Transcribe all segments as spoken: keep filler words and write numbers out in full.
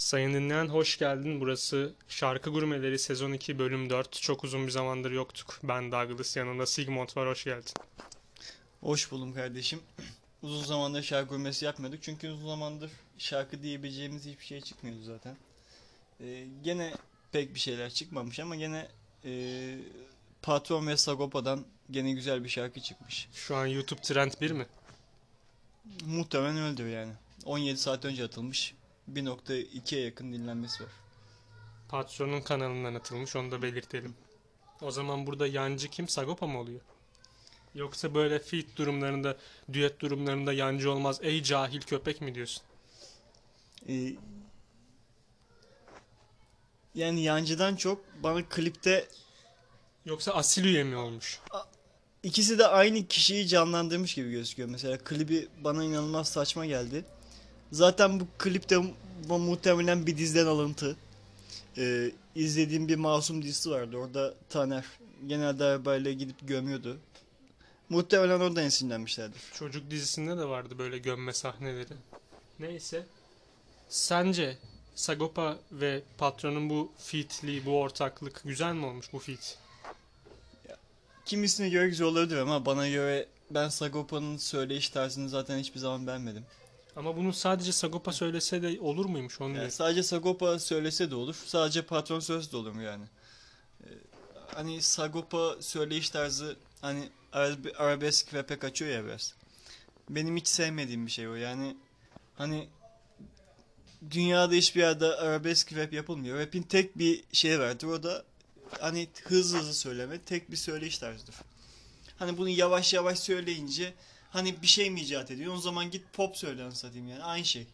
Sayın dinleyen hoş geldin. Burası Şarkı Gurmeleri sezon iki bölüm dört. Çok uzun bir zamandır yoktuk. Ben Douglas, yanında Sigmont var. Hoş geldin. Hoş buldum kardeşim. Uzun zamandır şarkı gurmesi yapmıyorduk. Çünkü uzun zamandır şarkı diyebileceğimiz hiçbir şey çıkmıyordu zaten. Ee, gene pek bir şeyler çıkmamış ama gene e, Patron ve Sagopa'dan gene güzel bir şarkı çıkmış. Şu an YouTube Trend bir mi? Muhtemelen öldür yani. on yedi saat önce atılmış. bir nokta ikiye yakın dinlenmesi var. Patron'un kanalından atılmış, onu da belirtelim. O zaman burada yancı kim? Sagopa mı oluyor? Yoksa böyle feat durumlarında, düet durumlarında yancı olmaz, ey cahil köpek mi diyorsun? Ee, yani yancıdan çok bana klipte... Yoksa asil üye mi olmuş? A- İkisi de aynı kişiyi canlandırmış gibi gözüküyor. Mesela klibi bana inanılmaz saçma geldi. Zaten bu klipte mu- muhtemelen bir diziden alıntı. Ee, izlediğim bir masum dizisi vardı. Orada Taner genelde arabayla gidip gömüyordu. Muhtemelen oradan esinlenmişlerdi. Çocuk dizisinde de vardı böyle gömme sahneleri. Neyse. Sence Sagopa ve Patron'un bu feat'liği, bu ortaklık güzel mi olmuş bu feat? Kimisine göre güzel olabilir ama bana göre, ben Sagopa'nın söyleyiş tarzını zaten hiçbir zaman beğenmedim. Ama bunu sadece Sagopa söylese de olur muymuş? Onu yani sadece Sagopa söylese de olur. Sadece Patron söylese de olur mu yani? Ee, hani Sagopa söyleyiş tarzı hani arabesk rap'e kaçıyor ya biraz. Benim hiç sevmediğim bir şey o. Yani hani dünyada hiçbir yerde arabesk rap yapılmıyor. Rap'in tek bir şeyi vardır, o da hani hızlı hızlı söyleme, tek bir söyleyiş tarzıdır. Hani bunu yavaş yavaş söyleyince hani bir şey mi icat ediyor? O zaman git pop söylen satayım yani. Aynı şey.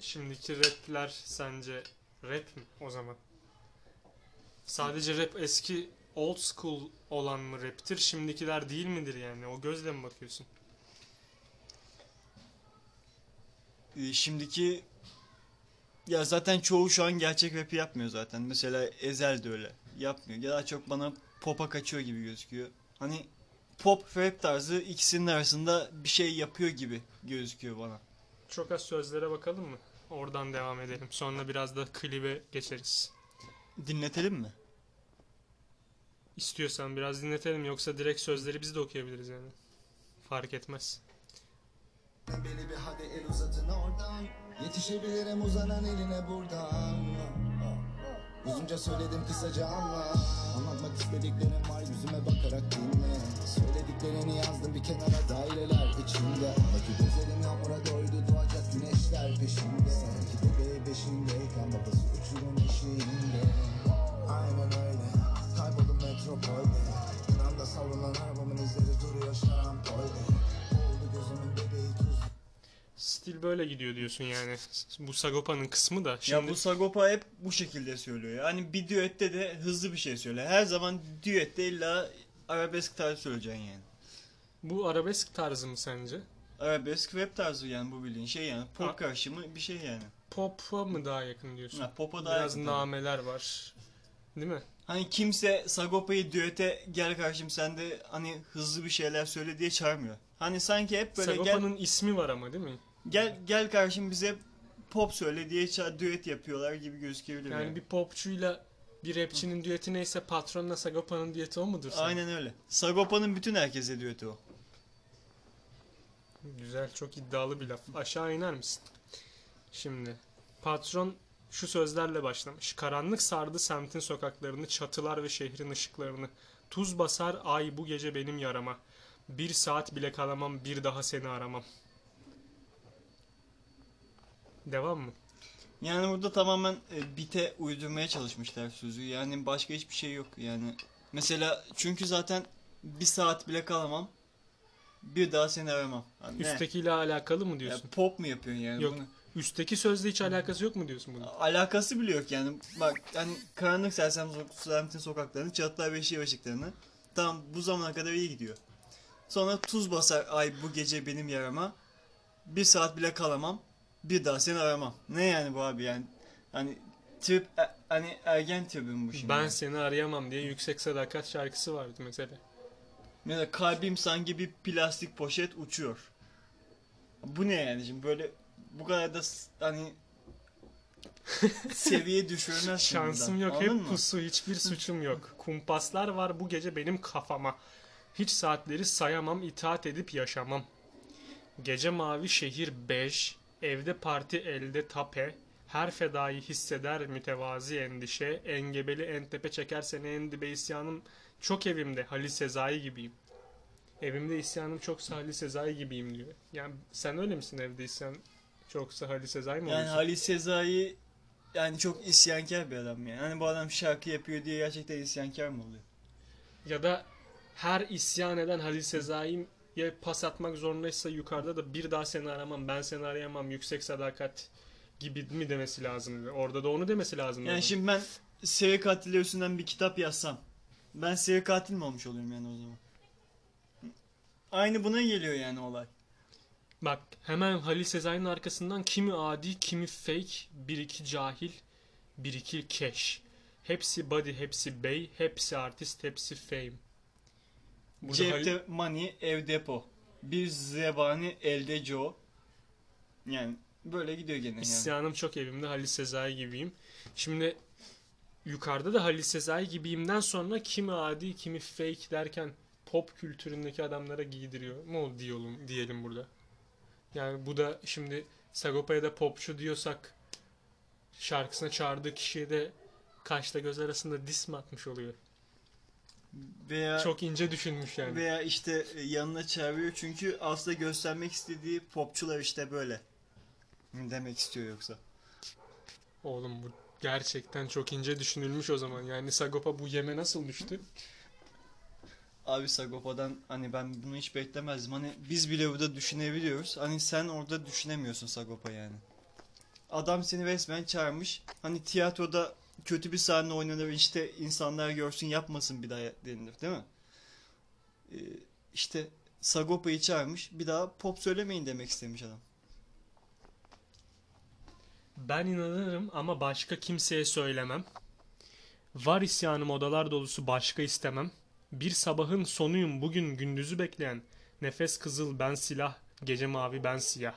Şimdiki rapler sence rap mi o zaman? Sadece rap eski old school olan mı raptir? Şimdikiler değil midir yani? O gözle mi bakıyorsun? Ee, şimdiki... Ya zaten çoğu şu an gerçek rap'i yapmıyor zaten. Mesela Ezhel de öyle. Yapmıyor. Ya daha çok bana pop'a kaçıyor gibi gözüküyor. Hani pop rap tarzı ikisinin arasında bir şey yapıyor gibi gözüküyor bana. Çok az sözlere bakalım mı? Oradan devam edelim. Sonra biraz da klibe geçeriz. Dinletelim mi? İstiyorsan biraz dinletelim. Yoksa direkt sözleri biz de okuyabiliriz yani. Fark etmez. Beni bir hadi el uzatın oradan. Yetişebilirim uzanan eline buradan. Uzunca söyledim, kısaca anla. Anlatmak istediklerim var, yüzüme bakarak dinle. Söylediklerini yazdım bir kenara, daireler içinde. Akı gözlerim yağmura doydu, doğacak güneşler peşinde. Sanki bebeği beşindeyken babası uçurum eşiğinde. Aynen öyle, kayboldum metropolde. İnanda savrulan arabamın izleri duruyor şarampolde. Oldu gözümün bebeği tuzlu. Stil böyle gidiyor diyorsun yani. Bu Sagopa'nın kısmı da. Şimdi... Ya bu Sagopa hep bu şekilde söylüyor. Yani bir düette de hızlı bir şey söyle. Her zaman düette illa arabesk tarzı söyleyeceksin yani. Bu arabesk tarzı mı sence? Arabesk rap tarzı yani, bu bildiğin şey yani. Pop karşımı bir şey yani. Pop'a mı daha yakın diyorsun? Ha, pop'a daha biraz yakın. Biraz nameler tabii var. Değil mi? Hani kimse Sagopa'yı düete gel karşım sen de hani hızlı bir şeyler söyle diye çağırmıyor. Hani sanki hep böyle Sagopa'nın gel... ismi var ama değil mi? Gel gel karşım bize pop söyle diye ça- düet yapıyorlar gibi gözükebilir. Yani, yani bir popçuyla bir rapçinin Hı. düeti neyse Patron'la Sagopa'nın düeti o mudur sana? Aynen öyle. Sagopa'nın bütün herkese düeti o. Güzel, çok iddialı bir laf. Aşağı iner misin? Şimdi Patron şu sözlerle başlamış. Karanlık sardı semtin sokaklarını, çatılar ve şehrin ışıklarını. Tuz basar ay bu gece benim yarama. Bir saat bile kalamam, bir daha seni aramam. Devam mı? Yani burada tamamen e, bite uydurmaya çalışmışlar sözü. Yani başka hiçbir şey yok yani. Mesela çünkü zaten bir saat bile kalamam, bir daha seni aramam. Yani üsttekiyle ne? Alakalı mı diyorsun? Ya pop mu yapıyorsun yani? Yok. Bunu? Üstteki sözle hiç alakası yok mu diyorsun bunun? Alakası bile yok yani. Bak hani karanlık sersem semtin sokaklarını, çatlar ve şehir ışıklarını. Tamam, bu zamana kadar iyi gidiyor. Sonra tuz basar ay bu gece benim yarama. Bir saat bile kalamam, bir daha seni aramam. Ne yani bu abi yani? Hani trip, hani ergen tribim bu şimdi. Ben yani seni arayamam diye Yüksek Sadakat şarkısı vardı mesela. Mesela kalbim sanki bir plastik poşet uçuyor. Bu ne yani şimdi böyle bu kadar da hani seviye düşürme şansım yok. Anladın hep mı? Pusu, hiçbir suçum yok. Kumpaslar var bu gece benim kafama. Hiç saatleri sayamam, itaat edip yaşamam. Gece mavi, şehir bej, evde parti, elde tape. Her fedayı hisseder mütevazi endişe. Engebeli en tepe çeker seni en dibe isyanım. Çok evimde Halil Sezai gibiyim. Evimde isyanım çoksa Halil Sezai gibiyim diyor. Yani sen öyle misin, evde isyan çoksa Halil Sezai mi yani olursun? Halil Sezai yani çok isyankar bir adam yani. Hani bu adam şarkı yapıyor diye gerçekten isyankar mı oluyor? Ya da her isyan eden Halil Sezai'yi pas atmak zorundaysa yukarıda da bir daha seni aramam, ben seni arayamam, yüksek sadakat gibi mi demesi lazım? Orada da onu demesi lazım. Yani şimdi ben seri katiller üstünden bir kitap yazsam, ben seri katil mi olmuş oluyorum yani o zaman? Aynı buna geliyor yani olay. Bak hemen Halil Sezai'nin arkasından kimi adi, kimi fake, bir iki cahil, bir iki keş. Hepsi body, hepsi bey, hepsi artist, hepsi fame. Burada Cepte Halil... money, ev depo. Bir zebani, elde Joe. Yani böyle gidiyor gene. İsyanım yani. Çok evimde Halil Sezai gibiyim. Şimdi yukarıda da Halil Sezai gibiyimden sonra kimi adi, kimi fake derken pop kültüründeki adamlara giydiriyor mu diyelim, diyelim burada. Yani bu da şimdi Sagopa'ya da popçu diyorsak şarkısına çağırdığı kişiye de kaşla göz arasında diss mi atmış oluyor? Veya, çok ince düşünmüş yani. Veya işte yanına çağırıyor çünkü aslında göstermek istediği popçular işte böyle demek istiyor yoksa. Oğlum bu gerçekten çok ince düşünülmüş o zaman. Yani Sagopa bu yeme nasıl düştü? Abi Sagopa'dan hani ben bunu hiç beklemezdim. Hani biz bile burada düşünebiliyoruz. Hani sen orada düşünemiyorsun Sagopa yani. Adam seni resmen çağırmış. Hani tiyatroda kötü bir sahne oynanır işte insanlar görsün yapmasın bir daha denilir değil mi? Ee, işte Sagopa'yı çağırmış bir daha pop söylemeyin demek istemiş adam. Ben inanırım ama başka kimseye söylemem. Var isyanım odalar dolusu başka istemem. Bir sabahın sonuyum bugün gündüzü bekleyen. Nefes kızıl ben silah, gece mavi ben siyah.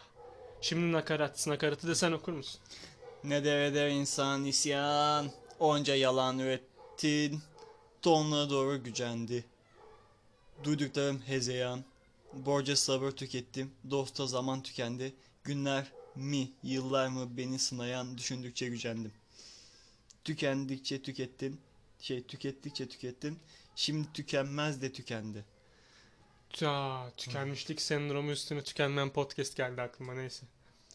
Şimdi nakarat, nakaratı da sen okur musun? Ne derede insan isyan, onca yalan ürettin. Tonlara doğru gücendi. Duyduklarım hezeyan. Borca sabır tükettim, dosta zaman tükendi. Günler mi, yıllar mı beni sınayan düşündükçe gücendim. Tükendikçe tükettin, şey tükettikçe tükettin. Şimdi tükenmez de tükendi. Aa, tükenmişlik sendromu üstüne tükenmeyen podcast geldi aklıma neyse.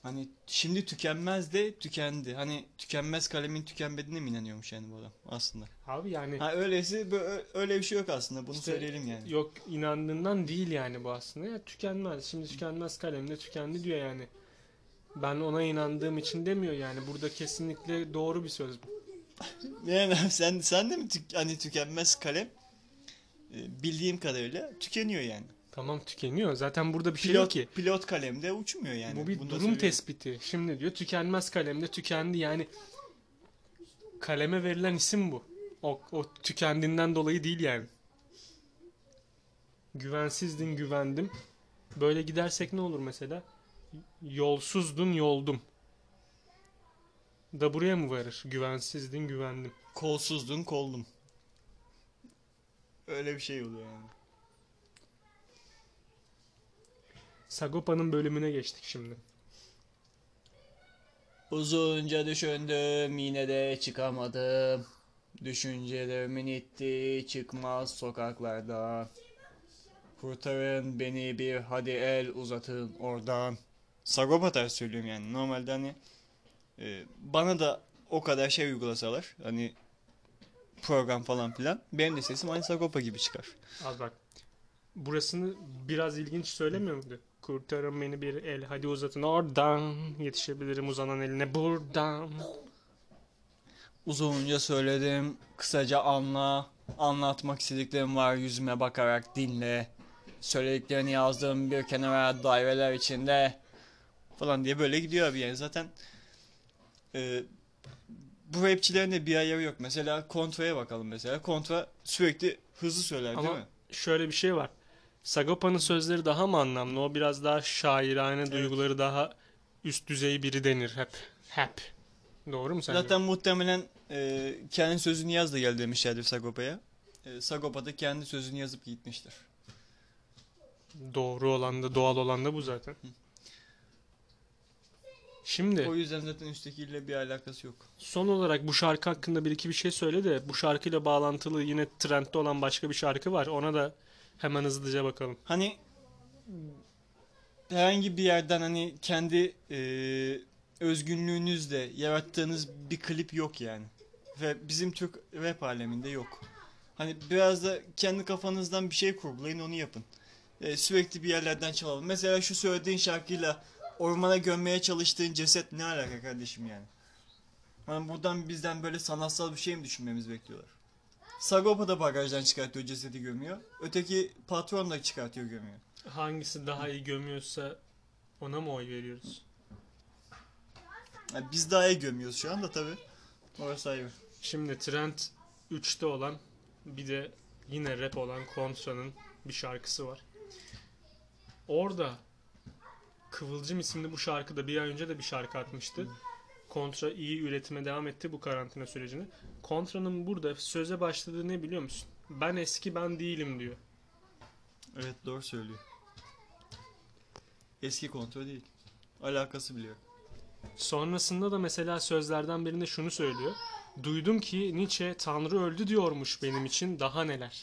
Hani şimdi tükenmez de tükendi. Hani tükenmez kalemin tükenmediğine mi inanıyormuş yani bu adam aslında? Abi yani. Ha, öylesi öyle bir şey yok aslında bunu işte, söyleyelim yani. Yok inandığından değil yani bu aslında. Ya tükenmez şimdi tükenmez kalem de tükendi diyor yani. Ben ona inandığım için demiyor yani. Burada kesinlikle doğru bir söz bu. Yani sen, sen de mi tük, hani tükenmez kalem? Bildiğim kadarıyla tükeniyor yani. Tamam tükeniyor. Zaten burada bir pilot, şey yok ki. Pilot kalemde uçmuyor yani. Bu bir Bunu durum tespiti. Şimdi diyor tükenmez kalemde tükendi yani. Kaleme verilen isim bu. O, o tükendiğinden dolayı değil yani. Güvensizdin güvendim. Böyle gidersek ne olur mesela? Yolsuzdun yoldum. Da buraya mı varır? Güvensizdin güvendim. Kolsuzdun koldum. Öyle bir şey oluyor yani. Sagopa'nın bölümüne geçtik şimdi. Uzunca düşündüm yine de çıkamadım. Düşüncelerimin itti çıkmaz sokaklarda. Kurtarın beni bir hadi el uzatın oradan. Sagopa tarzı söylüyorum yani. Normalde hani e, bana da o kadar şey uygulasalar hani program falan filan benim de sesim aynı Sagopa gibi çıkar. Az bak. Burasını biraz ilginç söylemiyor muydu? Kurtarın beni bir el hadi uzatın oradan. Yetişebilirim uzanan eline buradan. Uzunca söyledim. Kısaca anla. Anlatmak istediklerim var yüzüme bakarak dinle. Söylediklerini yazdığım bir kenara daireler içinde falan diye böyle gidiyor abi yani zaten e, bu rapçilerin de bir ayarı yok. Mesela Kontra'ya bakalım mesela. Kontra sürekli hızlı söyler ama değil mi? Ama şöyle bir şey var. Sagopa'nın sözleri daha mı anlamlı? O biraz daha şairane, evet. Duyguları daha üst düzey biri denir hep. Hep. Doğru mu sence? Zaten muhtemelen e, kendi sözünü yaz da gel demişlerdir Sagopa'ya. E, Sagopa da kendi sözünü yazıp gitmiştir. Doğru olan da doğal olan da bu zaten. Hı. Şimdi, o yüzden zaten üsttekiyle bir alakası yok. Son olarak bu şarkı hakkında bir iki bir şey söyle de bu şarkıyla bağlantılı yine trendde olan başka bir şarkı var. Ona da hemen hızlıca bakalım. Hani herhangi bir yerden hani kendi e, özgünlüğünüzle yarattığınız bir klip yok yani. Ve bizim Türk rap aleminde yok. Hani biraz da kendi kafanızdan bir şey kurgulayın, onu yapın. E, sürekli bir yerlerden çalalım. Mesela şu söylediğin şarkıyla ormana gömmeye çalıştığın ceset ne alaka kardeşim yani? Hani buradan bizden böyle sanatsal bir şey mi düşünmemizi bekliyorlar? Sagopa da bagajdan çıkartıyor, cesedi gömüyor. Öteki patron da çıkartıyor, gömüyor. Hangisi daha iyi gömüyorsa ona mı oy veriyoruz? Yani biz daha iyi gömüyoruz şu anda tabii. Orası ayrı. Şimdi trend üçte olan bir de yine rap olan Kontra'nın bir şarkısı var. Orada Kıvılcım isimli bu şarkıda bir ay önce de bir şarkı atmıştı. Kontra iyi üretime devam etti bu karantina sürecini. Kontra'nın burada söze başladığı ne biliyor musun? Ben eski ben değilim diyor. Evet, doğru söylüyor. Eski Kontra değil. Alakası bile yok. Sonrasında da mesela sözlerden birinde şunu söylüyor. Duydum ki Nietzsche Tanrı öldü diyormuş, benim için daha neler.